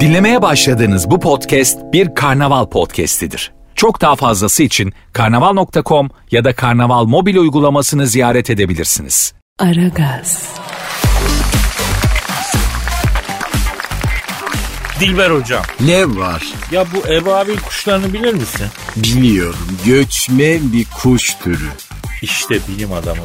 Dinlemeye başladığınız bu podcast bir Karnaval podcast'idir. Çok daha fazlası için karnaval.com ya da Karnaval mobil uygulamasını ziyaret edebilirsiniz. Aragaz. Dilber hocam. Ne var? Ya bu ebabil kuşlarını bilir misin? Biliyorum. Göçmen bir kuş türü. İşte bilim adamı.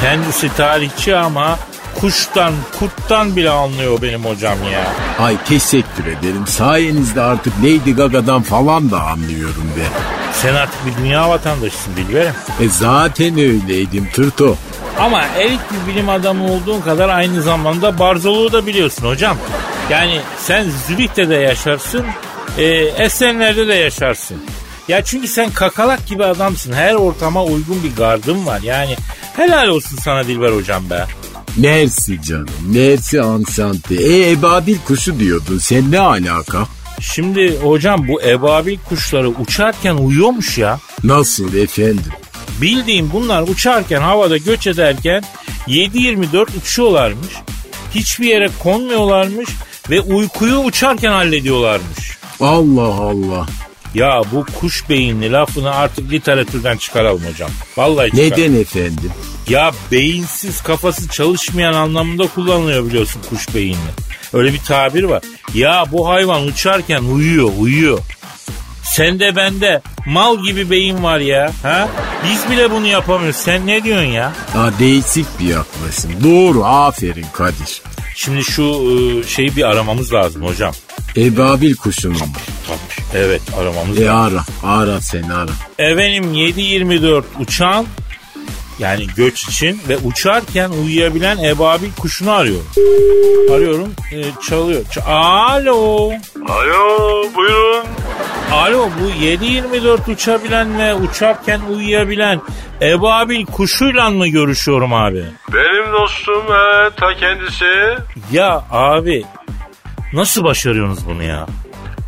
Kendisi tarihçi ama kuştan, kurttan bile anlıyor benim hocam ya. Ay teşekkür ederim. Sayenizde artık Lady Gaga'dan falan da anlıyorum ben. Sen artık bir dünya vatandaşısın Dilber'im. Zaten öyleydim Tırto. Ama elit bir bilim adamı olduğun kadar aynı zamanda barzoluğu da biliyorsun hocam. Yani sen Zürich'te de yaşarsın, Esenler'de de yaşarsın. Ya çünkü sen kakalak gibi adamsın. Her ortama uygun bir gardın var. Yani helal olsun sana Dilber hocam be. Nersi canım, nersi ansante. Ebabil kuşu diyordun. Sen ne alaka? Şimdi hocam bu ebabil kuşları uçarken uyuyormuş ya. Nasıl efendim? Bildiğim bunlar uçarken, havada göç ederken 7-24 uçuyorlarmış. Hiçbir yere konmuyorlarmış ve uykuyu uçarken hallediyorlarmış. Allah Allah. Ya bu kuş beyinli lafını artık literatürden çıkaralım hocam. Vallahi çıkaralım. Neden efendim? Ya beyinsiz, kafası çalışmayan anlamında kullanılıyor biliyorsun kuş beyinli. Öyle bir tabir var. Ya bu hayvan uçarken uyuyor. Sende bende mal gibi beyin var ya. Ha? Biz bile bunu yapamıyoruz. Sen ne diyorsun ya? Aa, değişik bir yaklaşım. Doğru, aferin Kadir. Şimdi şu şeyi bir aramamız lazım hocam. Ebabil kuşunu mu? Tabii. Evet, aramamız lazım. Ara. Efendim 7-24 uçan, yani göç için ve uçarken uyuyabilen ebabil kuşunu arıyorum. Çalıyor. Alo. Alo, buyurun. Alo, bu 7-24 uçabilen ve uçarken uyuyabilen ebabil kuşuyla mı görüşüyorum abi? Benim dostum ta kendisi. Ya abi, nasıl başarıyorsunuz bunu ya?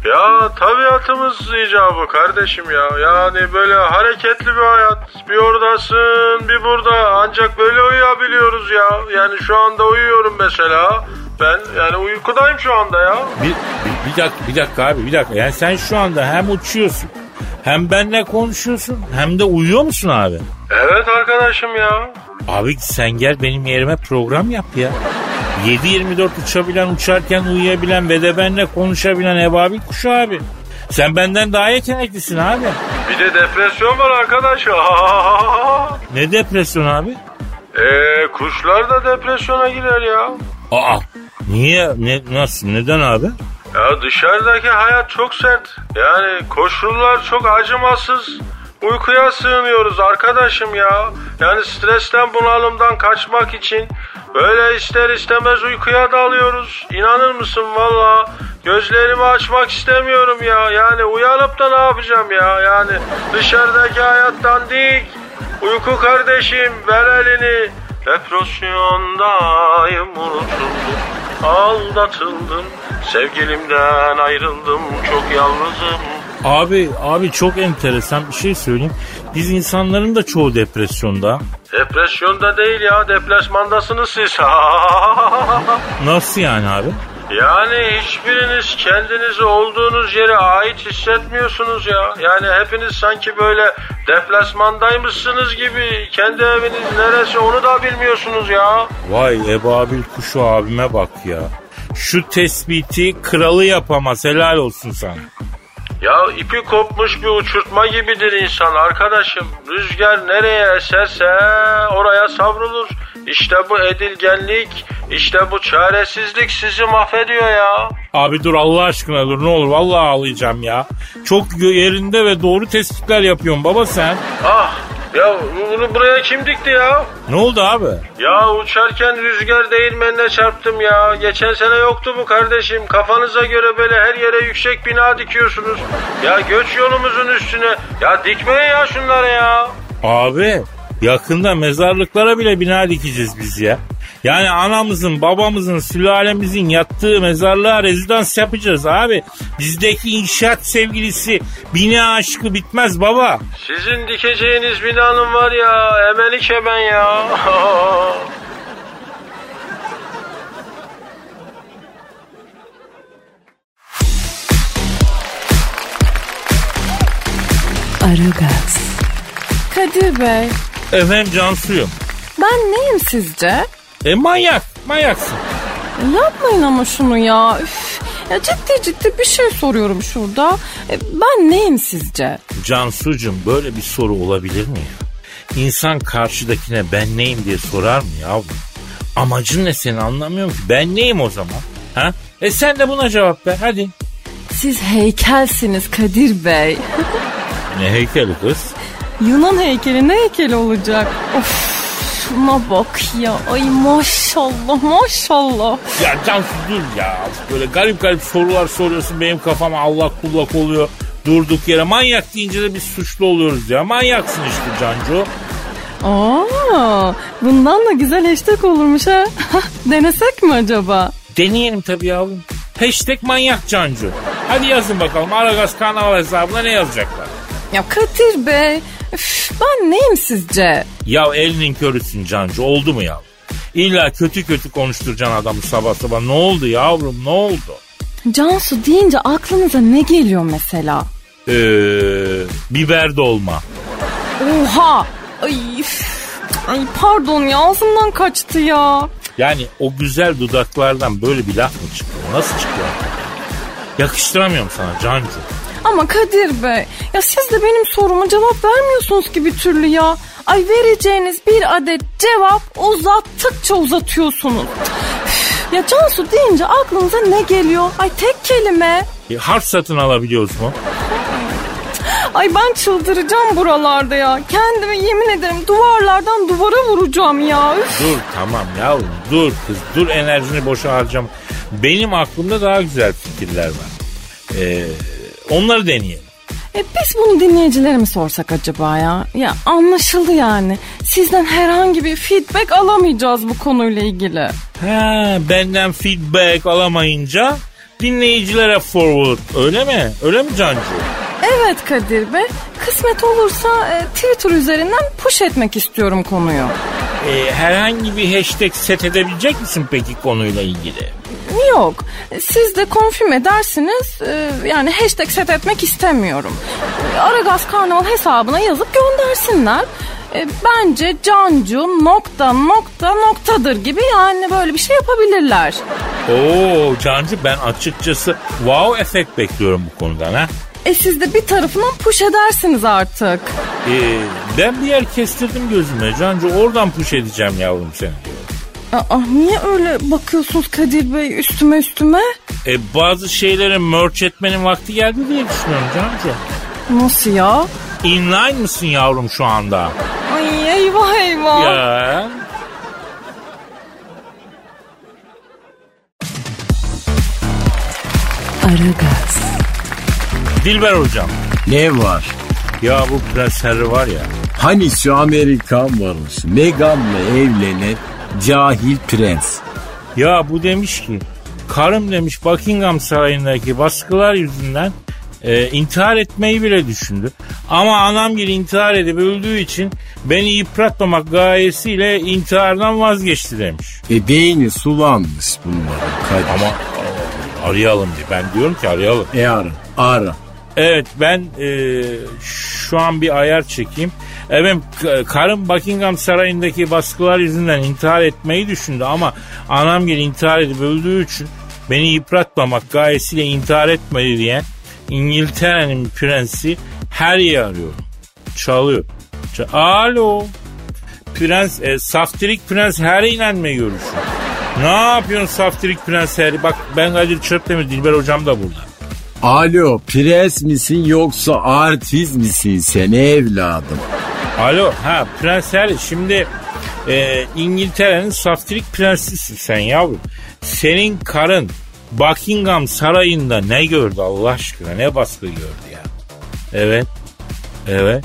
Ya tabiatımız icabı kardeşim ya. Yani böyle hareketli bir hayat. Bir oradasın, bir burada. Ancak böyle uyuyabiliyoruz ya. Yani şu anda uyuyorum mesela. Ben yani uykudayım şu anda ya. Bir dakika abi. Yani sen şu anda hem uçuyorsun, hem benimle konuşuyorsun, hem de uyuyor musun abi? Evet arkadaşım ya. Abi sen gel benim yerime program yap ya. 7-24 uçabilen, uçarken uyuyabilen ve de benimle konuşabilen ebabil kuşu abi. Sen benden daha yeteneklisin abi. Bir de depresyon var arkadaş. Ne depresyon abi? Kuşlar da depresyona girer ya. Aa, niye? Nasıl? Neden abi? Ya dışarıdaki hayat çok sert. Yani koşullar çok acımasız. Uykuya sığınıyoruz arkadaşım ya. Yani stresten, bunalımdan kaçmak için böyle ister istemez uykuya dalıyoruz. İnanır mısın valla? Gözlerimi açmak istemiyorum ya. Yani uyanıp da ne yapacağım ya? Yani dışarıdaki hayattan dik. Uyku kardeşim, ver elini. Depresyondayım, unutuldum, aldatıldım. Sevgilimden ayrıldım, çok yalnızım. Abi çok enteresan bir şey söyleyeyim. Biz insanların da çoğu depresyonda. Depresyonda değil ya, deplasmandasınız siz. Nasıl yani abi? Yani hiçbiriniz kendinizi olduğunuz yere ait hissetmiyorsunuz ya. Yani hepiniz sanki böyle deplasmandaymışsınız gibi. Kendi eviniz neresi onu da bilmiyorsunuz ya. Vay ebabil kuşu abime bak ya. Şu tespiti kralı yapamaz, helal olsun sana. Ya ipi kopmuş bir uçurtma gibidir insan arkadaşım. Rüzgar nereye eserse oraya savrulur. İşte bu edilgenlik, işte bu çaresizlik sizi mahvediyor ya. Abi dur Allah aşkına dur, ne olur vallahi ağlayacağım ya. Çok yerinde ve doğru tespitler yapıyorsun baba sen. Ah ya, bunu buraya kim dikti ya? Ne oldu abi? Ya uçarken rüzgar değirmenine çarptım ya. Geçen sene yoktu bu kardeşim. Kafanıza göre böyle her yere yüksek bina dikiyorsunuz. Ya göç yolumuzun üstüne. Ya dikmeyin ya şunları ya. Abi yakında mezarlıklara bile bina dikeceğiz biz ya. Yani anamızın, babamızın, sülalemizin yattığı mezarlığa rezidans yapacağız abi. Bizdeki inşaat sevgilisi, bina aşkı bitmez baba. Sizin dikeceğiniz binanın var ya, emeli kemen ya. Aragaz. Kadir Bey. Efendim Cansu'yum. Ben neyim sizce? Manyaksın. Yapmayın ama şunu ya. Üf. Ya ciddi bir şey soruyorum şurada. Ben neyim sizce? Cansu'cum, böyle bir soru olabilir mi ya? İnsan karşıdakine ben neyim diye sorar mı yavrum? Amacın ne senin, anlamıyorum ki. Ben neyim o zaman? Ha? Sen de buna cevap ver hadi. Siz heykelsiniz Kadir Bey. Ne heykeli kız? Yunan heykeli, ne heykeli olacak? Of. Şuna bak ya. Ay maşallah. Ya Cansu dur ya. Böyle garip sorular soruyorsun. Benim kafama Allah kullak oluyor. Durduk yere manyak deyince de biz suçlu oluyoruz ya. Manyaksın işte Cancu. Aa, bundan da güzel hashtag olurmuş ha. Denesek mi acaba? Deneyelim tabii yavrum. Hashtag manyak Cancu. Hadi yazın bakalım. Aragaz Karnaval hesabına ne yazacaklar? Ya Kadir Bey. Üf, ben neyim sizce? Ya elinin körüsün Cancu, oldu mu yavrum? İlla kötü konuşturacaksın adamı sabah. Ne oldu yavrum, ne oldu? Cansu deyince aklınıza ne geliyor mesela? Biber dolma. Oha! Ay pardon ya, ağzımdan kaçtı ya. Yani o güzel dudaklardan böyle bir laf mı çıktı? Nasıl çıktı? Yakıştıramıyorum sana Cancu. Ama Kadir Bey, ya siz de benim soruma cevap vermiyorsunuz ki bir türlü ya. Ay vereceğiniz bir adet cevap uzattıkça uzatıyorsunuz. Ya Cansu deyince aklınıza ne geliyor? Ay tek kelime. Harf satın alabiliyoruz mu? Ay ben çıldıracağım buralarda ya. Kendime yemin ederim duvarlardan duvara vuracağım ya. Üf. Dur tamam yavrum, dur kız, dur, enerjini boşa harcam. Benim aklımda daha güzel fikirler var. Onları deneyelim. Biz bunu dinleyicilere mi sorsak acaba ya? Ya anlaşıldı yani. Sizden herhangi bir feedback alamayacağız bu konuyla ilgili. He, benden feedback alamayınca dinleyicilere forward, öyle mi? Öyle mi Cancu? Evet Kadir Bey. Kısmet olursa Twitter üzerinden push etmek istiyorum konuyu. Herhangi bir hashtag set edebilecek misin peki konuyla ilgili? Yok. Siz de konfirm edersiniz. Yani hashtag set etmek istemiyorum. Aragaz Karnaval hesabına yazıp göndersinler. Bence Cancu .. gibi, yani böyle bir şey yapabilirler. Oo Cancu, ben açıkçası wow efekt bekliyorum bu konudan ha. Siz de bir tarafından push edersiniz artık. Ben bir yer kestirdim gözüme Cancu, oradan push edeceğim yavrum seni. Aa, niye öyle bakıyorsunuz Kadir Bey üstüme? Bazı şeyleri merch etmenin vakti geldi diye düşünüyorum Cancu. Nasıl ya? Inline mısın yavrum şu anda? Ay eyvah. Ya. Aragaz. Dilber hocam. Ne var? Ya bu Prens Harry var ya. Hani şu Amerikan varmış. Meghan'la evlenen cahil prens. Ya bu demiş ki, karım demiş Buckingham Sarayı'ndaki baskılar yüzünden intihar etmeyi bile düşündü. Ama anamgil intihar edip öldüğü için beni yıpratmamak gayesiyle intihardan vazgeçti demiş. Beyni sulanmış bunların. Ama arayalım diye. Ben diyorum ki arayalım. Ara. Evet ben şu an bir ayar çekeyim. Efendim, karım Buckingham Sarayı'ndaki baskılar yüzünden intihar etmeyi düşündü ama anamgil intihar edip öldüğü için beni yıpratmamak gayesiyle intihar etmedi diye İngiltere'nin prensi Harry'i arıyorum. Çalıyor. Alo. Prens, Saftirik Prens Harry ile mi görüşüyorsun? Ne yapıyorsun Saftirik Prens Harry? Bak ben Kadir Çöpdemir, Dilber hocam da burada. Alo, prens misin yoksa artist misin sen evladım? Alo, ha Prens Harry, şimdi İngiltere'nin Saftirik Prensisisin sen yavrum. Senin karın Buckingham Sarayı'nda ne gördü Allah aşkına, ne baskı gördü ya? Evet.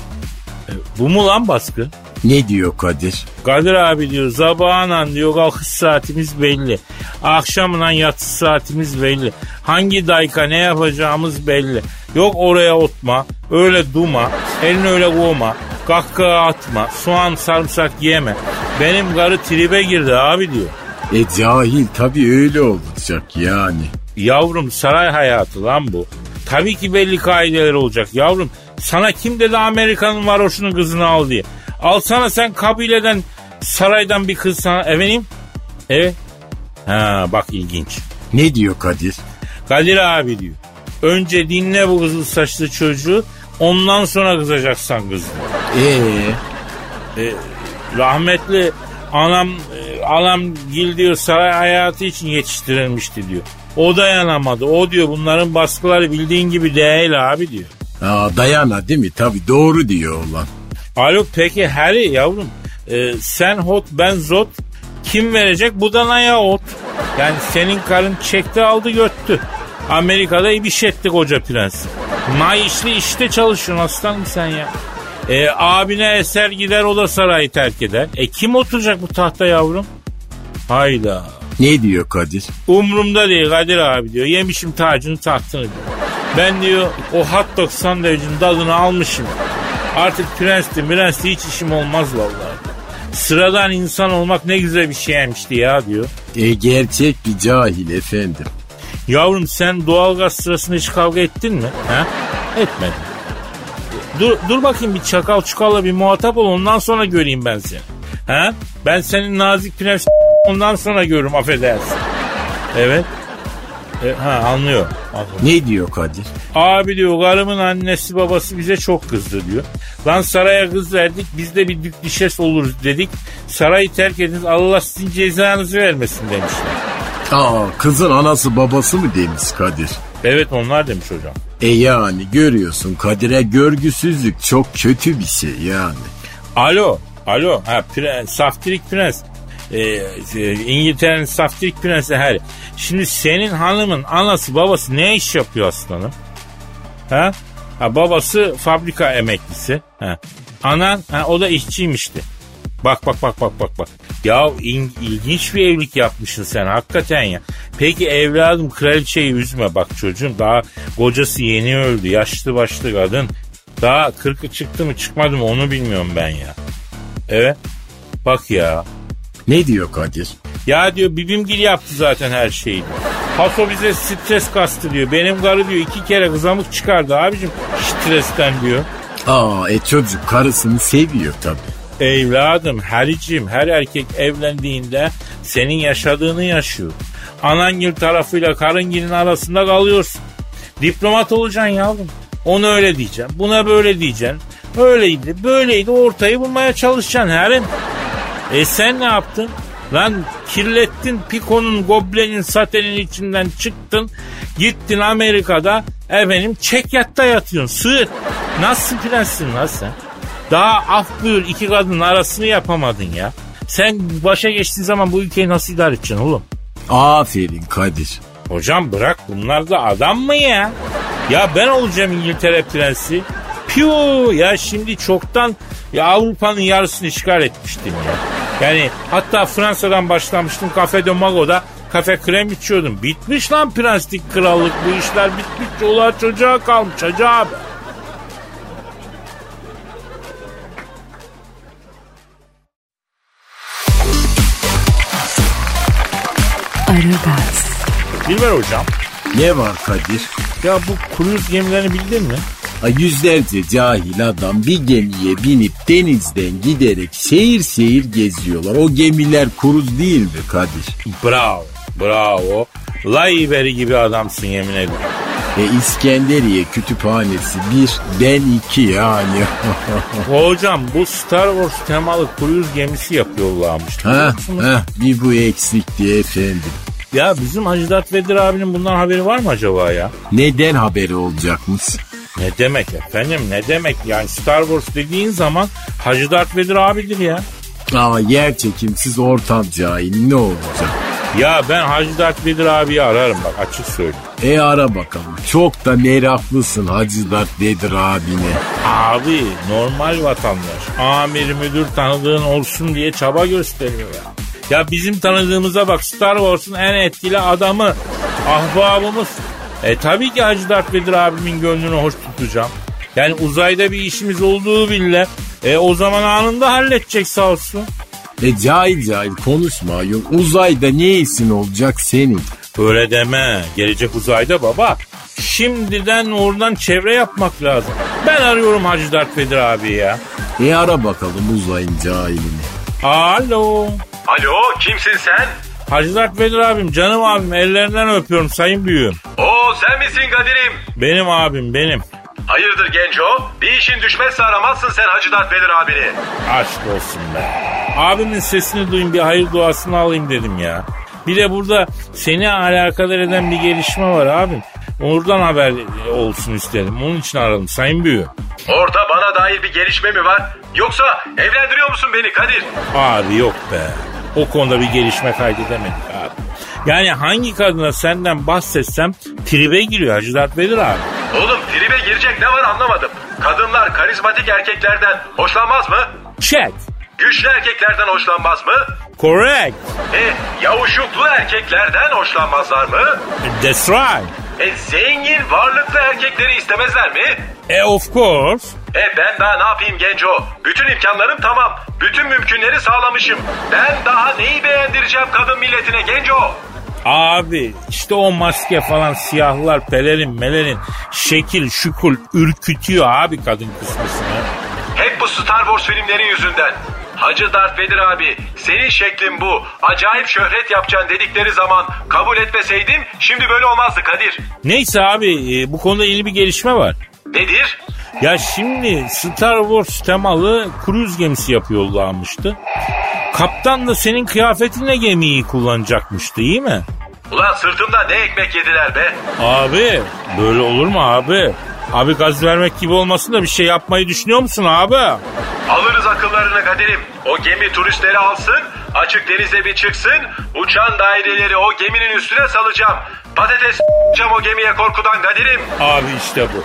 Bu mu lan baskı? Ne diyor Kadir? Kadir abi diyor, sabahından diyor kalkış saatimiz belli. Akşamından yatış saatimiz belli. Hangi dakika ne yapacağımız belli. Yok oraya otma, öyle duma, elini öyle koyma, kahkaha atma, soğan sarımsak yeme. Benim karı tribe girdi abi diyor. Cahil tabii, öyle olacak yani. Yavrum saray hayatı lan bu. Tabii ki belli kaideler olacak yavrum. Sana kim dedi Amerika'nın varoşunun kızını al diye? Alsana sen kabileden, saraydan bir kız sana. Efendim? Evet. Ha bak ilginç. Ne diyor Kadir? Kadir abi diyor. Önce dinle bu kızıl saçlı çocuğu. Ondan sonra kızacaksan kızını. Rahmetli anam gil diyor saray hayatı için yetiştirilmişti diyor. O dayanamadı. O diyor bunların baskıları bildiğin gibi değil abi diyor. Aa, dayana değil mi? Tabii doğru diyor ulan. Alo peki Harry yavrum. Sen hot ben zot. Kim verecek budanaya ot? Yani senin karın çekti aldı göttü. Amerika'da ibiş etti koca prens. May işli işte çalışıyorsun aslanım sen ya. Abine eser gider o da sarayı terk eder. Kim oturacak bu tahta yavrum? Hayda. Ne diyor Kadir? Umrumda değil Kadir abi diyor. Yemişim tacını tahtını diyor. Ben diyor o hot dog sandviçin tadını almışım. Artık prensli hiç işim olmaz vallahi. Sıradan insan olmak ne güzel bir şeymişti ya diyor. Gerçek bir cahil efendim. Yavrum sen doğalgaz sırasında hiç kavga ettin mi? Ha? Etmedim. Dur bakayım bir çakal çukalla bir muhatap ol ondan sonra göreyim ben seni. Ha? Ben senin nazik prens ondan sonra görürüm affedersin. Evet. Anlıyor. Ne diyor Kadir? Abi diyor karımın annesi babası bize çok kızdı diyor. Lan saraya kız verdik biz de bir dük dişes oluruz dedik. Sarayı terk ediniz Allah sizin cezanızı vermesin demişler. Aa kızın anası babası mı demiş Kadir? Evet onlar demiş hocam. Yani görüyorsun Kadir'e görgüsüzlük çok kötü bir şey yani. Alo. Saftirik prens. İngiltere'nin saftirik prensi Harry. Şimdi senin hanımın anası babası ne iş yapıyor aslanım? Babası fabrika emeklisi. Anan o da işçiymişti. Bak. Ya ilginç bir evlilik yapmışsın sen hakikaten ya. Peki evladım kraliçeyi üzme bak çocuğum. Daha kocası yeni öldü. Yaşlı başlı kadın. Daha 40'ı çıktı mı çıkmadı mı onu bilmiyorum ben ya. Evet. Bak ya. Ne diyor Kadir? Ya diyor bibimgil yaptı zaten her şeyi. Paso bize stres kastı diyor. Benim karı diyor 2 kere kızamık çıkardı abicim stresten diyor. Çocuk karısını seviyor tabii. Evladım Haricim her erkek evlendiğinde senin yaşadığını yaşıyor. Anangil tarafıyla karıngilin arasında kalıyorsun. Diplomat olacaksın yavrum. Onu öyle diyeceğim. Buna böyle diyeceksin. Öyleydi böyleydi ortayı bulmaya çalışacaksın Harim. Sen ne yaptın? Lan kirlettin Pico'nun, Goblen'in, Saten'in içinden çıktın. Gittin Amerika'da efendim çekyatta yatıyorsun. Sığır. Nasıl prenssin lan sen? Daha af buyur 2 kadının arasını yapamadın ya. Sen başa geçtiğin zaman bu ülkeyi nasıl idare edeceksin oğlum? Aferin Kadir. Hocam bırak bunlar da adam mı ya? Ya ben olacağım İngiltere prensi. Piu ya şimdi çoktan ya Avrupa'nın yarısını işgal etmiştim ya. Yani hatta Fransa'dan başlamıştım Café de Mago'da kafe krem içiyordum. Bitmiş lan prenslik krallık bu işler bitmiş. Çoluğa çocuğa kalmış hacı abi. Aragaz. Bilber hocam. Ne var Kadir? Ya bu kruz gemilerini bildin mi? Yüzlerce cahil adam bir gemiye binip denizden giderek şehir geziyorlar. O gemiler kruz değil mi Kadir? Bravo. Layberi gibi adamsın yemin ederim. İskenderiye kütüphanesi 1'den 2 yani. Hocam bu Star Wars temalı kruz gemisi yapıyorlarmış. Bir bu eksikti efendim. Ya bizim Hacı Darth Vader abinin bundan haberi var mı acaba ya? Neden haberi olacakmış? Ne demek efendim ne demek yani Star Wars dediğin zaman Hacı Darth Vader abidir ya. Yer çekimsiz ortam cahil ne olacak? Ya ben Hacı Darth Vader abiyi ararım bak açık söyleyeyim. Ara bakalım çok da meraklısın Hacı Darth Vader abine. Abi normal vatandaş amir müdür tanıdığın olsun diye çaba gösteriyor ya. Ya bizim tanıdığımıza bak Star Wars'un en etkili adamı ahbabımız. Tabii ki Hacı Darth Vader abimin gönlünü hoş tutacağım. Yani uzayda bir işimiz olduğu bile o zaman anında halledecek sağ olsun. Cahil konuşma. Uzayda ne işin olacak senin? Öyle deme. Gelecek uzayda baba. Şimdiden oradan çevre yapmak lazım. Ben arıyorum Hacı Darth Vader abi ya. Ara bakalım uzayın cahilini. Alo. Alo, kimsin sen? Hacı Darth Vader abim, canım abim, ellerinden öpüyorum sayın büyüğüm. Oo, sen misin Kadir'im? Benim abim, benim. Hayırdır genco? Bir işin düşmezse aramazsın sen Hacı Darth Vader abini. Aşk olsun be. Abimin sesini duyun, bir hayır duasını alayım dedim ya. Bir de burada seni alakadar eden bir gelişme var abim. Oradan haber olsun istedim. Onun için aradım sayın büyüğüm. Orada bana dair bir gelişme mi var? Yoksa evlendiriyor musun beni Kadir? Abi yok be. O konuda bir gelişme kaydedemedik abi. Yani hangi kadına senden bahsetsem tribe giriyor Hacı Darth Vader abi. Oğlum tribe girecek ne var anlamadım. Kadınlar karizmatik erkeklerden hoşlanmaz mı? Check. Güçlü erkeklerden hoşlanmaz mı? Correct. Yavuşuklu erkeklerden hoşlanmazlar mı? That's right. Zengin varlıklı erkekleri istemezler mi? Of course. Ben daha ne yapayım genco? Bütün imkanlarım tamam. Bütün mümkünleri sağlamışım. Ben daha neyi beğendireceğim kadın milletine genco? Abi işte o maske falan, siyahlar, pelerin, melerin, şekil, şukul ürkütüyor abi kadın kısmısını. Hep bu Star Wars filmlerin yüzünden. Hacı Darth Vader abi, senin şeklin bu. Acayip şöhret yapacaksın dedikleri zaman kabul etmeseydim şimdi böyle olmazdı Kadir. Neyse abi, bu konuda yeni bir gelişme var. Nedir? Ya şimdi Star Wars temalı kruz gemisi yapıyorlarmıştı. Kaptan da senin kıyafetinle gemiyi kullanacakmıştı, iyi mi? Ulan sırtımda ne ekmek yediler be. Abi böyle olur mu abi? Abi gaz vermek gibi olmasın da bir şey yapmayı düşünüyor musun abi? Alırız akıllarını Kadir'im. O gemi turistleri alsın, açık denize bir çıksın, uçan daireleri o geminin üstüne salacağım. Patates s***cam o gemiye korkudan Kadir'im. Abi işte bu.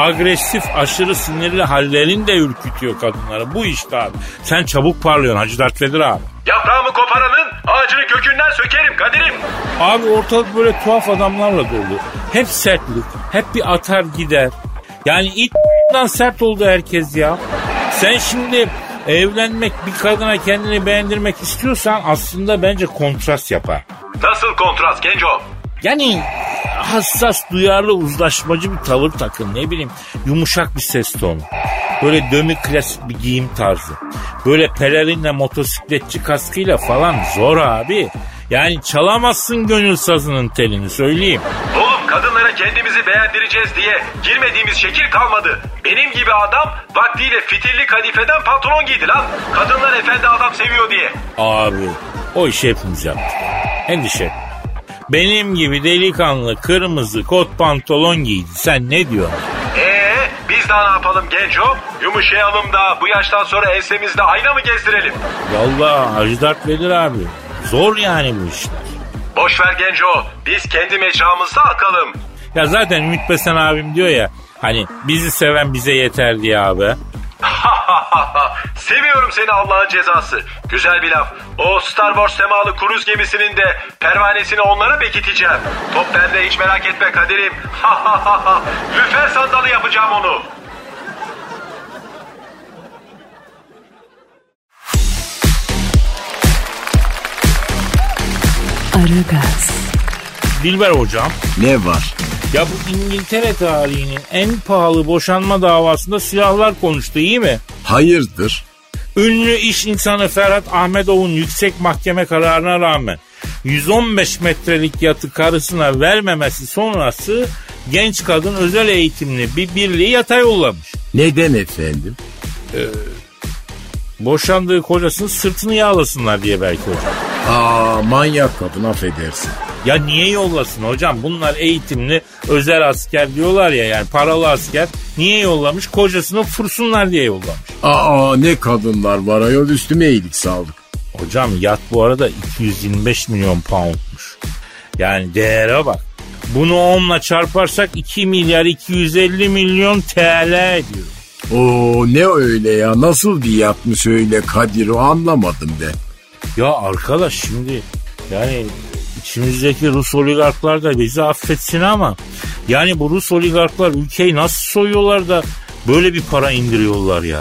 Agresif, aşırı sinirli hallerin de ürkütüyor kadınları. Bu işte abi. Sen çabuk parlıyorsun Hacı Darth Vader abi. Yaprağımı koparanın ağacını kökünden sökerim Kadir'im. Abi ortalık böyle tuhaf adamlarla dolu. Hep sertlik, hep bir atar gider. Yani it'den sert oldu herkes ya. Sen şimdi evlenmek, bir kadına kendini beğendirmek istiyorsan aslında bence kontrast yapar. Nasıl kontrast genco? Yani hassas, duyarlı, uzlaşmacı bir tavır takın. Ne bileyim, yumuşak bir ses tonu. Böyle dömi klasik bir giyim tarzı. Böyle pelerinle, motosikletçi kaskıyla falan zor abi. Yani çalamazsın gönül sazının telini, söyleyeyim. Oğlum kadınlara kendimizi beğendireceğiz diye girmediğimiz şekil kalmadı. Benim gibi adam vaktiyle fitilli kadifeden pantolon giydi lan. Kadınlar efendi adam seviyor diye. Abi o işi hepimiz yaptık. Endişe. Benim gibi delikanlı kırmızı kot pantolon giydi. Sen ne diyorsun? Biz daha ne yapalım genco? Yumuşayalım da bu yaştan sonra ensemizde ayna mı gezdirelim? Vallahi Hacı Darth Vader abi, zor yani bu işler. Boş ver genco, biz kendi mecramızda akalım. Ya zaten Ümit Besen abim diyor ya, hani bizi seven bize yeter diye abi. Seviyorum seni Allah'ın cezası. Güzel bir laf. O Star Wars temalı kruz gemisinin de pervanesini onlara bekiteceğim. Top bende, hiç merak etme Kadir'im. Lüfer sandalı yapacağım onu. Aragaz. Dilber hocam. Ne var? Ya bu İngiltere tarihinin en pahalı boşanma davasında silahlar konuştu, iyi mi? Hayırdır? Ünlü iş insanı Ferhat Ahmedov'un yüksek mahkeme kararına rağmen 115 metrelik yatı karısına vermemesi sonrası genç kadın özel eğitimli bir birliği yata yollamış. Neden efendim? Boşandığı kocasının sırtını yağlasınlar diye belki hocam. Manyak kadın, affedersin. Ya niye yollasın hocam? Bunlar eğitimli özel asker diyorlar ya, yani paralı asker. Niye yollamış? Kocasını fırsunlar diye yollamış. Ne kadınlar var ayol, üstüme iyilik sağlık. Hocam yat bu arada 225 milyon poundmuş. Yani değere bak. Bunu 10'la çarparsak 2 milyar 250 milyon TL ediyor. Ne öyle ya, nasıl bir yatmış öyle Kadir, o anlamadım ben. Ya arkadaş şimdi yani... İçimizdeki Rus oligarklar da bizi affetsin ama yani bu Rus oligarklar ülkeyi nasıl soyuyorlar da böyle bir para indiriyorlar ya.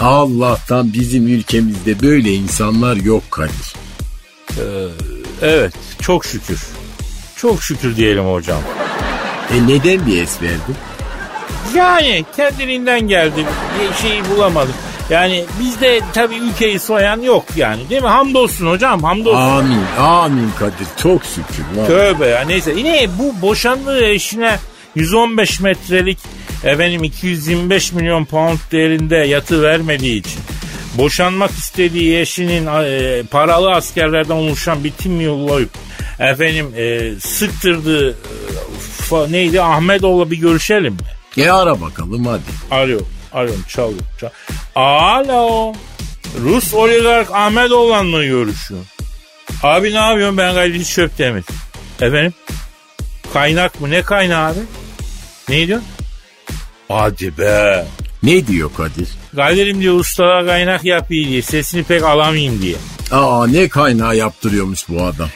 Allah'tan bizim ülkemizde böyle insanlar yok Kadir. Evet, çok şükür. Çok şükür diyelim hocam. Neden bir es verdin? Yani kendiliğinden geldi. Şeyi bulamadık. Yani bizde tabii ülkeyi soyan yok yani, değil mi? Hamdolsun hocam, hamdolsun. Amin, amin Kadir, çok şükür. Tövbe ya, neyse. Yine bu boşanma işine 115 metrelik efendim 225 milyon pound değerinde yatı vermediği için, boşanmak istediği eşinin paralı askerlerden oluşan bir tim yollayıp efendim sıktırdığı neydi, Ahmetoğlu'la bir görüşelim mi? Ara bakalım hadi. Arıyorum çalıyor. Alo. Rus oligark Ahmetoğlu'la mı görüşüyor? Abi ne yapıyorsun, ben gayri çöp demir. Efendim? Kaynak mı? Ne kaynağı abi? Ne diyor? Hadi be. Ne diyor Kadir? Kadir'im diyor, ustalara kaynak yapayım diye. Sesini pek alamayayım diye. Ne kaynağı yaptırıyormuş bu adam?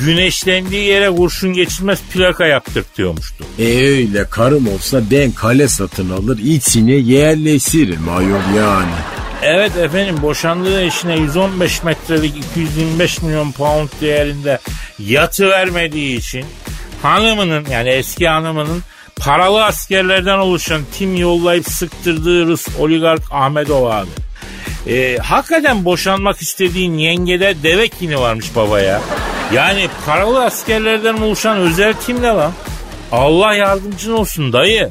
Güneşlendiği yere kurşun geçirmez plaka yaptırtıyormuştu. Öyle karım olsa ben kale satın alır içine yerleşirim ayol yani. Evet efendim, boşandığı eşine 115 metrelik 225 milyon pound değerinde yatı vermediği için hanımının, yani eski hanımının paralı askerlerden oluşan tim yollayıp sıktırdığı Rus oligark Ahmetoğlu abi. Hakikaten boşanmak istediğin yengede deve kini varmış baba ya. Yani paralı askerlerden oluşan özel tim ne lan? Allah yardımcın olsun dayı.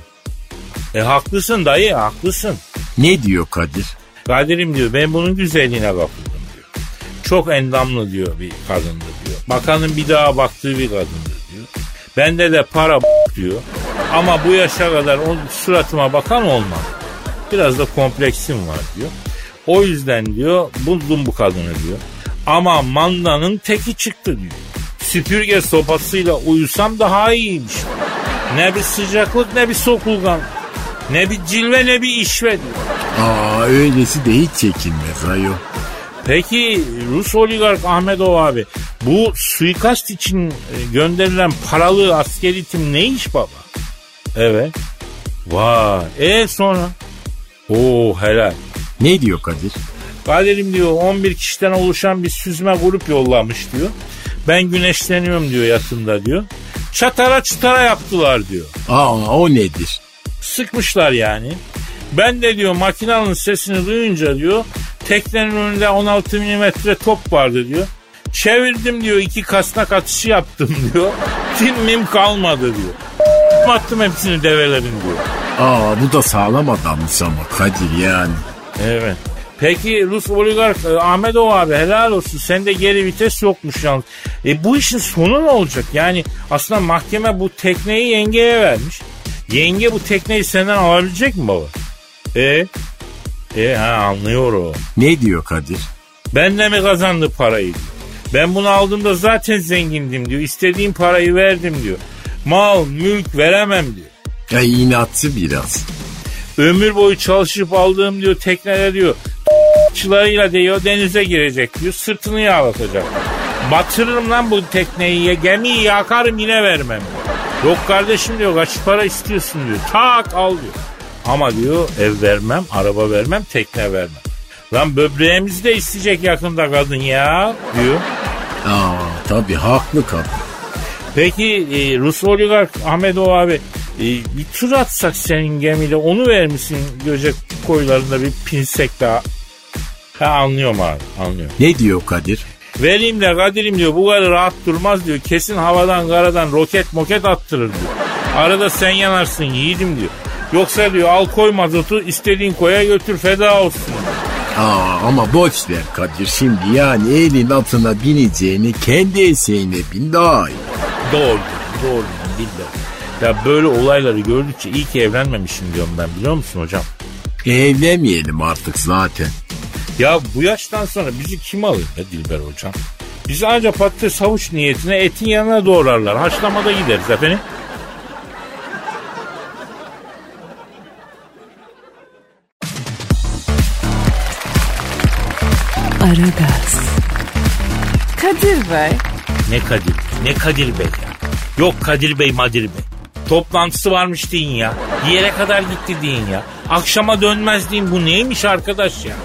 Haklısın dayı, haklısın. Ne diyor Kadir? Kadir'im diyor, ben bunun güzelliğine kapıldım diyor. Çok endamlı diyor, bir kadındı diyor. Bakanın bir daha baktığı bir kadındı diyor. Bende de para diyor. Ama bu yaşa kadar suratıma bakan olmadı. Biraz da kompleksim var diyor. O yüzden diyor buldum bu kadını diyor. Ama mandanın teki çıktı diyor. Süpürge sopasıyla uyusam daha iyiymiş. Ne bir sıcaklık, ne bir sokulgan. Ne bir cilve, ne bir işve diyor. Öylesi de hiç çekinmez ayo. Peki Rus oligark Ahmetoğlu abi, bu suikast için gönderilen paralı askeri tim ne iş baba? Evet. Vay. Sonra? Helal. Ne diyor Kadir? Kadir'im diyor 11 kişiden oluşan bir süzme grup yollamış diyor. Ben güneşleniyorum diyor yatında diyor. Çatara çıtara yaptılar diyor. O nedir? Sıkmışlar yani. Ben de diyor makinanın sesini duyunca diyor teknenin önünde 16 milimetre top vardı diyor. Çevirdim diyor, iki kasnak atışı yaptım diyor. Timim kalmadı diyor. Attım hepsini develerin diyor. Bu da sağlam adammış ama Kadir yani. Evet. Peki Rus oligark Ahmetoğlu abi, helal olsun, sen de geri vites yokmuş yalnız. Bu işin sonu ne olacak? Yani aslında mahkeme bu tekneyi yengeye vermiş. Yenge bu tekneyi senden alabilecek mi baba? Anlıyorum. Ne diyor Kadir? Benle mi kazandı parayı diyor. Ben bunu aldığımda zaten zengindim diyor. İstediğim parayı verdim diyor. Mal, mülk veremem diyor. İnatçı biraz. Ömür boyu çalışıp aldığım diyor tekneler diyor. Çılarıyla diyor denize girecek diyor. Sırtını yağlatacak. Batırırım lan bu tekneyi, gemiyi yakarım yine vermem diyor. Yok kardeşim diyor, kaç para istiyorsun diyor. Tak al diyor. Ama diyor ev vermem, araba vermem, tekne vermem. Lan böbreğimizi de isteyecek yakında kadın ya diyor. Tabii haklı kadın. Peki Rus oligark Ahmetoğlu abi, bir tur atsak senin gemiyle, onu vermişsin Göcek koylarında bir pinsek daha. Anlıyorum abi, anlıyorum. Ne diyor Kadir? Vereyim de Kadir'im diyor bu kadar rahat durmaz diyor. Kesin havadan karadan roket moket attırır diyor. Arada sen yanarsın yiğidim diyor. Yoksa diyor al koy mazotu, istediğin koya götür, feda olsun. Ama boş ver Kadir şimdi, yani elin altına bineceğini kendi eseğine bin daha iyi. Doğru billahi. Ya böyle olayları gördükçe iyi ki evlenmemişim diyorum ben, biliyor musun hocam? Evlenmeyelim artık zaten. Ya bu yaştan sonra bizi kim alır be Dilber hocam? Bizi ancak patates havuç niyetine etin yanına doğrarlar. Haşlamada gideriz efendim. Aragaz. Kadir Bey. Ne Kadir Bey ya? Yok Kadir Bey, Madir Bey. Toplantısı varmış deyin ya. Bir yere kadar gitti deyin ya. Akşama dönmez deyin. Bu neymiş arkadaş ya?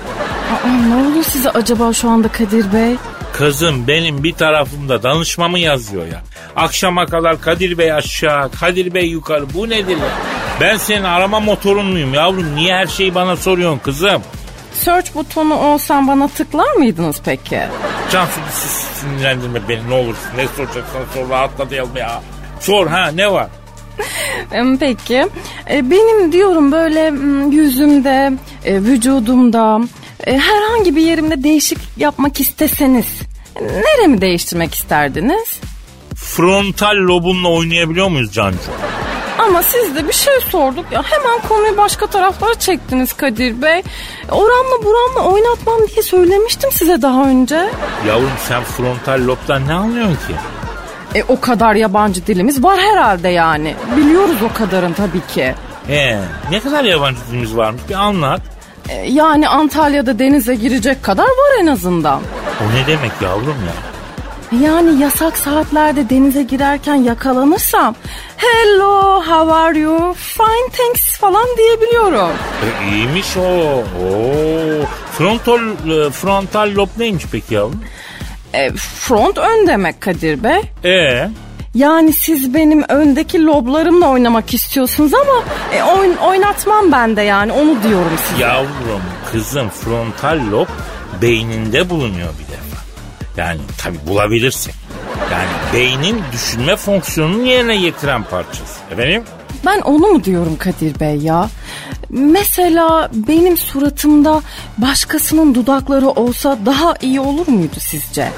Ne oluyor size acaba şu anda Kadir Bey? Kızım benim bir tarafımda danışmamı yazıyor ya. Akşama kadar Kadir Bey aşağı, Kadir Bey yukarı. Bu nedir ya? Ben senin arama motorun muyum yavrum? Niye her şeyi bana soruyorsun kızım? Search butonu olsan bana tıklar mıydınız peki? Cansu, sinirlendirme beni ne olursun. Ne soracaksan sor, rahatlatayım ya. Sor ha, ne var? Peki. Benim diyorum böyle yüzümde, vücudumda, herhangi bir yerimde değişik yapmak isteseniz neremi değiştirmek isterdiniz? Frontal lobunla oynayabiliyor muyuz Cancu? Ama siz de bir şey sorduk ya, hemen konuyu başka taraflara çektiniz Kadir Bey. Oranla buranla oynatmam diye söylemiştim size daha önce. Yavrum sen frontal lobdan ne anlıyorsun ki? O kadar yabancı dilimiz var herhalde yani. Biliyoruz o kadarın tabii ki. Ne kadar yabancı dilimiz varmış bir anlat. Yani Antalya'da denize girecek kadar var en azından. O ne demek yavrum ya? Yani yasak saatlerde denize girerken yakalanırsam hello how are you fine thanks falan diyebiliyorum. İyiymiş o. Frontal lob neymiş peki yavrum? Front ön demek Kadir Bey. Yani siz benim öndeki loblarımla oynamak istiyorsunuz ama oynatmam ben de yani onu diyorum size. Yavrum kızım frontal lob beyninde bulunuyor bir defa. Yani tabii bulabilirsin. Yani beynin düşünme fonksiyonunu yerine getiren parçası. Efendim? Ben onu mu diyorum Kadir Bey ya? Mesela benim suratımda başkasının dudakları olsa daha iyi olur muydu sizce?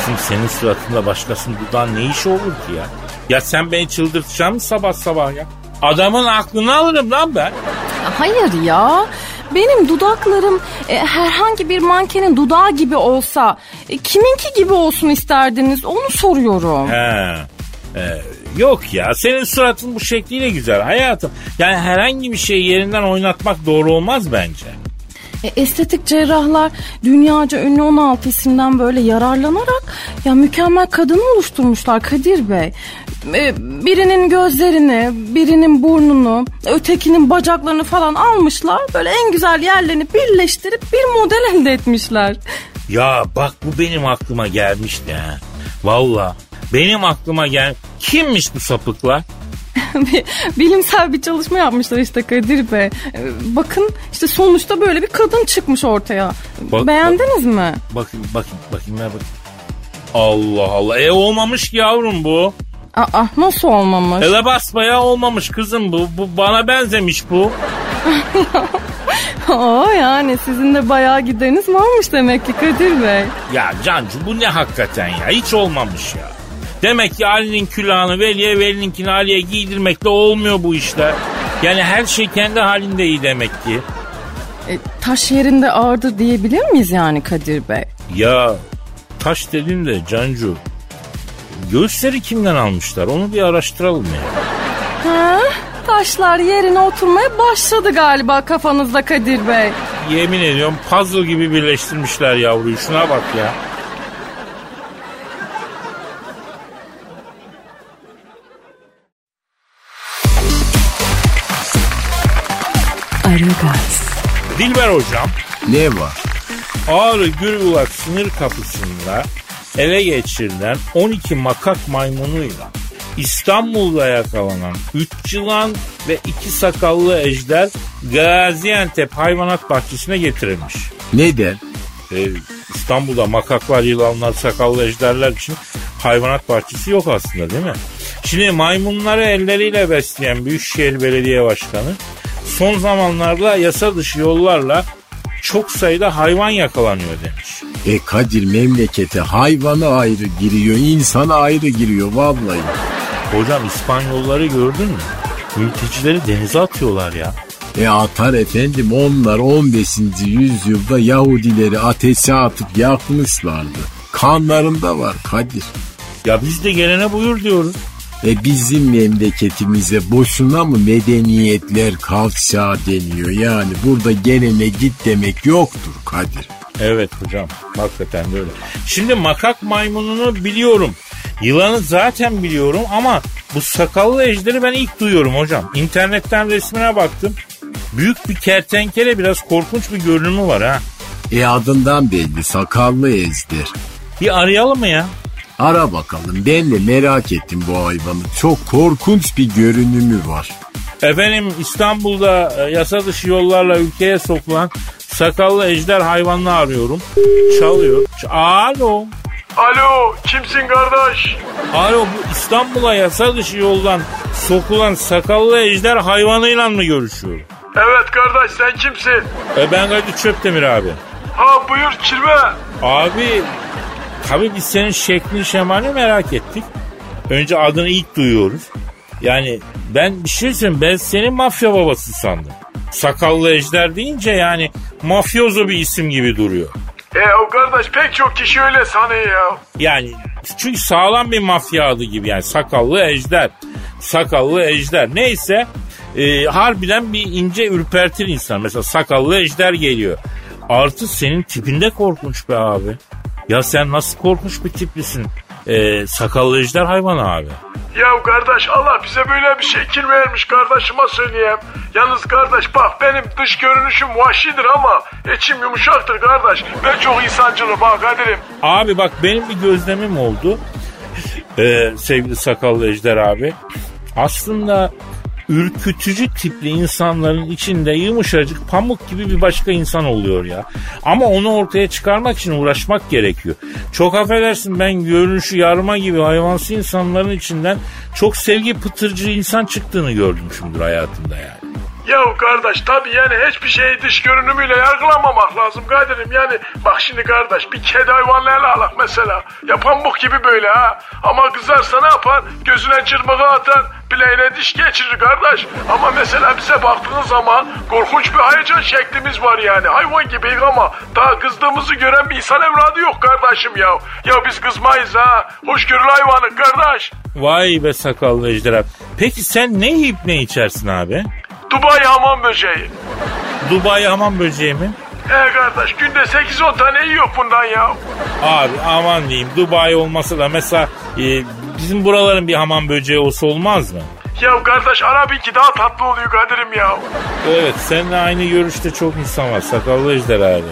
Kızım senin suratında başkasının dudağı ne işi olur ki ya? Ya sen beni çıldırtacaksın mı sabah sabah ya? Adamın aklını alırım lan ben. Hayır ya. Benim dudaklarım herhangi bir mankenin dudağı gibi olsa kiminki gibi olsun isterdiniz onu soruyorum. Yok ya senin suratın bu şekliyle güzel hayatım. Yani herhangi bir şeyi yerinden oynatmak doğru olmaz bence. Estetik cerrahlar dünyaca ünlü 16 isimden böyle yararlanarak ya mükemmel kadını oluşturmuşlar Kadir Bey. Birinin gözlerini, birinin burnunu, ötekinin bacaklarını falan almışlar. Böyle en güzel yerlerini birleştirip bir model elde etmişler. Ya bak bu benim aklıma gelmişti ha. Valla benim aklıma gel. Kimmiş bu sapıklar? Bilimsel bir çalışma yapmışlar işte Kadir Bey. Bakın işte sonuçta böyle bir kadın çıkmış ortaya. Beğendiniz mi? Bakayım. Allah Allah. Olmamış yavrum bu. Aa nasıl olmamış? Ele basmaya olmamış kızım bu. Bu bana benzemiş bu. Yani sizin de bayağı gideriniz varmış demek ki Kadir Bey. Ya Cancu bu ne hakikaten ya. Hiç olmamış ya. Demek ki Ali'nin külahını Veli'ye, Veli'ninkini Ali'ye giydirmekle olmuyor bu işler. Yani her şey kendi halinde iyi demek ki. Taş yerinde ağırdır diyebilir miyiz yani Kadir Bey? Ya taş dedin de Cancu. Göğüsleri kimden almışlar? Onu bir araştıralım ya. Taşlar yerine oturmaya başladı galiba kafanızda Kadir Bey. Yemin ediyorum puzzle gibi birleştirmişler yavruyu. Şuna bak ya. Aragaz. Dilber hocam. Ne var? Ağrı Gürgulak sınır kapısında ele geçirilen 12 makak maymunuyla İstanbul'da yakalanan 3 yılan ve 2 sakallı ejder Gaziantep hayvanat bahçesine getirilmiş. Neden? İstanbul'da makaklar, yılanlar, sakallı ejderler için hayvanat bahçesi yok aslında değil mi? Şimdi maymunları elleriyle besleyen Büyükşehir Belediye Başkanı son zamanlarda yasa dışı yollarla çok sayıda hayvan yakalanıyor demiş. Kadir memlekete hayvana ayrı giriyor, insana ayrı giriyor vallahi. Hocam İspanyolları gördün mü? Mültecileri denize atıyorlar ya. Atar efendim, onlar 15. yüzyılda Yahudileri ateşe atıp yakmışlardı. Kanlarında var Kadir. Ya biz de gelene buyur diyoruz. Bizim memleketimize boşuna mı medeniyetler kavşağı deniyor? Yani burada gelene git demek yoktur Kadir. Evet hocam, hakikaten de öyle. Şimdi makak maymununu biliyorum. Yılanı zaten biliyorum ama bu sakallı ejderi ben ilk duyuyorum hocam. İnternetten resmine baktım. Büyük bir kertenkele, biraz korkunç bir görünümü var ha. Adından belli, sakallı ejder. Bir arayalım mı ya? Ara bakalım, ben de merak ettim bu hayvanı. Çok korkunç bir görünümü var. Efendim, İstanbul'da yasa dışı yollarla ülkeye sokulan sakallı ejder hayvanını arıyorum. Çalıyor. Alo. Alo, kimsin kardeş? Alo, bu İstanbul'a yasa dışı yoldan sokulan sakallı ejder hayvanıyla mı görüşüyorum? Evet kardeş, sen kimsin? Ben Kadir Çöpdemir abi. Ha, buyur kirve. Abi, tabii biz senin şeklin şemalini merak ettik. Önce adını ilk duyuyoruz. Yani ben bir şey söyleyeyim, ben seni mafya babası sandım. Sakallı ejder deyince yani mafyozo bir isim gibi duruyor. O kardeş pek çok kişi öyle sanıyor ya. Yani çünkü sağlam bir mafya adı gibi yani, sakallı ejder. Sakallı ejder. Neyse harbiden bir ince ürpertir insan. Mesela sakallı ejder geliyor. Artı senin tipinde korkunç be abi. Ya sen nasıl korkunç bir tiplisin. Sakallı ejder hayvan abi. Ya kardeş, Allah bize böyle bir şekil vermiş kardeşime söyleyeyim. Yalnız kardeş bak, benim dış görünüşüm vahşidir ama içim yumuşaktır kardeş. Ben çok insancılım bak Kadir'im. Abi bak, benim bir gözlemim oldu. Sevgili sakallı ejder abi. Aslında ürkütücü tipli insanların içinde yumuşacık pamuk gibi bir başka insan oluyor ya. Ama onu ortaya çıkarmak için uğraşmak gerekiyor. Çok affedersin, ben görünüşü yarma gibi hayvansı insanların içinden çok sevgi pıtırcı insan çıktığını gördümüşümdür hayatımda yani. Ya kardeş tabii yani hiçbir şeyi dış görünümüyle yargılamamak lazım Kadir'im. Yani bak şimdi kardeş, bir kedi hayvanla ele alak mesela. Ya pamuk gibi böyle ha. Ama kızarsa ne yapar? Gözüne cırmığı atar, bileğine diş geçirir kardeş. Ama mesela bize baktığın zaman korkunç bir heyecan şeklimiz var yani. Hayvan gibiyiz ama daha kızdığımızı gören bir insan evladı yok kardeşim ya. Ya biz kızmayız ha. Hoşgörülü hayvanı kardeş. Vay be sakallı ejderha. Peki sen ne yiyip ne içersin abi? Dubai Hamam Böceği. Dubai Hamam Böceği mi? Kardeş, günde 8-10 tane yiyor bundan ya. Abi aman diyeyim, Dubai olmasa da mesela bizim buraların bir hamam böceği olsa olmaz mı? Ya kardeş Arabik'i daha tatlı oluyor Kadir'im ya. Evet, seninle aynı görüşte çok insan var sakallı ejder abi.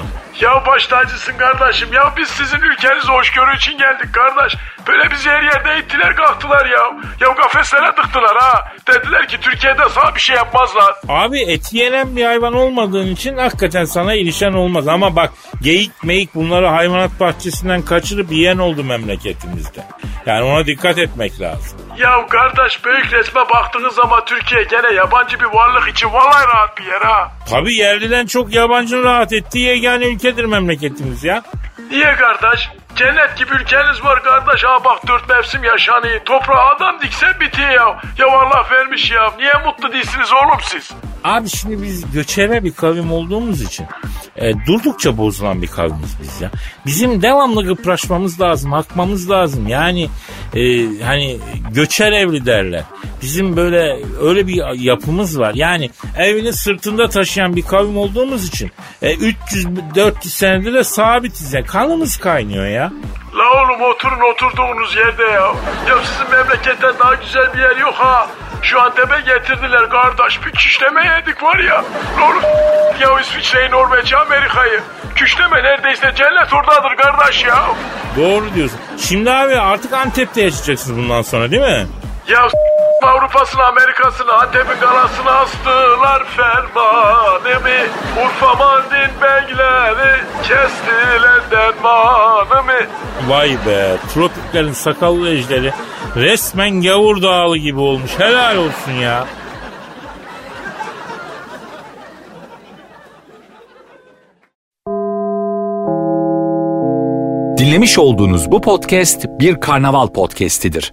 Ya baş tacısın kardeşim ya, biz sizin ülkenize hoşgörü için geldik kardeş. Böyle bizi her yerde ittiler kalktılar ya. Ya kafeslere tıktılar ha. Dediler ki Türkiye'de sana bir şey yapmazlar. Abi et yenen bir hayvan olmadığın için hakikaten sana ilişen olmaz. Ama bak, geyik meyik bunları hayvanat bahçesinden kaçırıp yiyen oldu memleketimizde. Yani ona dikkat etmek lazım. Ya kardeş, büyük resme baktığınız zaman Türkiye gene yabancı bir varlık için vallahi rahat bir yer ha. Tabii yerliden çok yabancının rahat ettiği yegane ülkedir memleketimiz ya. Niye kardeş? Cennet gibi ülkeniz var kardeş. Ha bak, dört mevsim yaşanıyor. Toprağa adam diksen bitiyor ya. Ya Allah vermiş ya. Niye mutlu değilsiniz oğlum siz? Abi şimdi biz göçebe bir kavim olduğumuz için durdukça bozulan bir kavimiz biz ya. Bizim devamlı gıpraşmamız lazım, akmamız lazım. Yani hani göçer evli derler. Bizim böyle öyle bir yapımız var. Yani evini sırtında taşıyan bir kavim olduğumuz için 300-400 senedir de sabitiz ya. Kanımız kaynıyor ya. La oğlum oturun oturduğunuz yerde ya. Ya sizin memleketten daha güzel bir yer yok ha. Şu Antep'e getirdiler kardeş. Bir küşleme yedik var ya. Oğlum ya, İsviçre'yi, Norveç'i, Amerika'yı. Küşleme neredeyse cennet oradadır kardeş ya. Doğru diyorsun. Şimdi abi artık Antep'te yaşayacaksınız bundan sonra değil mi? Ya Avrupa'sına, Amerika'sına, Antep'in galasına astılar fermanımı. Urfa Mardin beyleri kestiler dermanımı. Vay be, tropiklerin sakallı ejderi resmen Gavur Dağı gibi olmuş. Helal olsun ya. Dinlemiş olduğunuz bu podcast bir karnaval podcastidir.